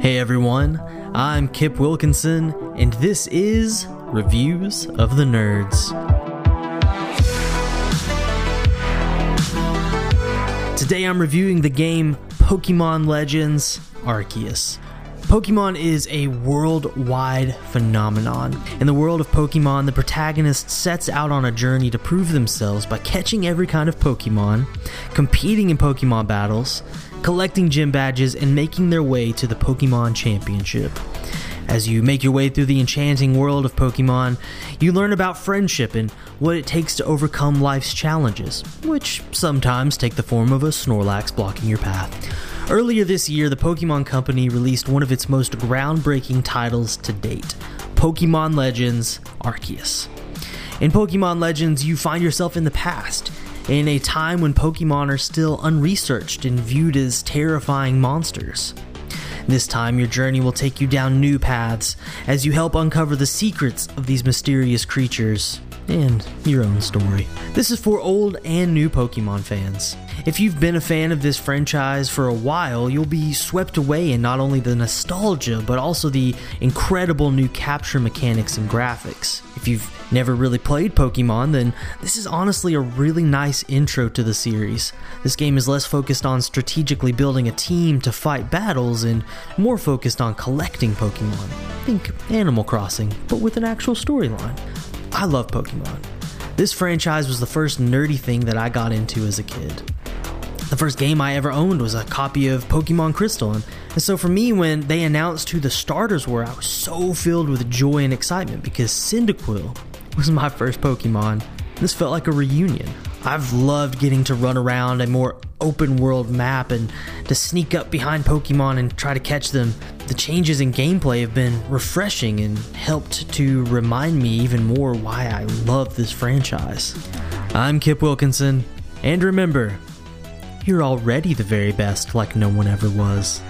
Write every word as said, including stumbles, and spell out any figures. Hey everyone, I'm Kip Wilkinson, and this is Reviews of the Nerds. Today I'm reviewing the game Pokemon Legends: Arceus. Pokemon is a worldwide phenomenon. In the world of Pokemon, the protagonist sets out on a journey to prove themselves by catching every kind of Pokemon, competing in Pokemon battles, collecting gym badges, and making their way to the Pokemon Championship. As you make your way through the enchanting world of Pokemon, you learn about friendship and what it takes to overcome life's challenges, which sometimes take the form of a Snorlax blocking your path. Earlier this year, the Pokemon Company released one of its most groundbreaking titles to date, Pokemon Legends: Arceus. In Pokemon Legends, you find yourself in the past, in a time when Pokemon are still unresearched and viewed as terrifying monsters. This time, your journey will take you down new paths as you help uncover the secrets of these mysterious creatures and your own story. This is for old and new Pokemon fans. If you've been a fan of this franchise for a while, you'll be swept away in not only the nostalgia, but also the incredible new capture mechanics and graphics. If you've never really played Pokemon, then this is honestly a really nice intro to the series. This game is less focused on strategically building a team to fight battles and more focused on collecting Pokemon. Think Animal Crossing, but with an actual storyline. I love Pokemon. This franchise was the first nerdy thing that I got into as a kid. The first game I ever owned was a copy of Pokemon Crystal, and so for me, when they announced who the starters were, I was so filled with joy and excitement because Cyndaquil was my first Pokemon. This felt like a reunion. I've loved getting to run around a more open world map and to sneak up behind Pokemon and try to catch them. The changes in gameplay have been refreshing and helped to remind me even more why I love this franchise. I'm Kip Wilkinson, and remember, you're already the very best like no one ever was.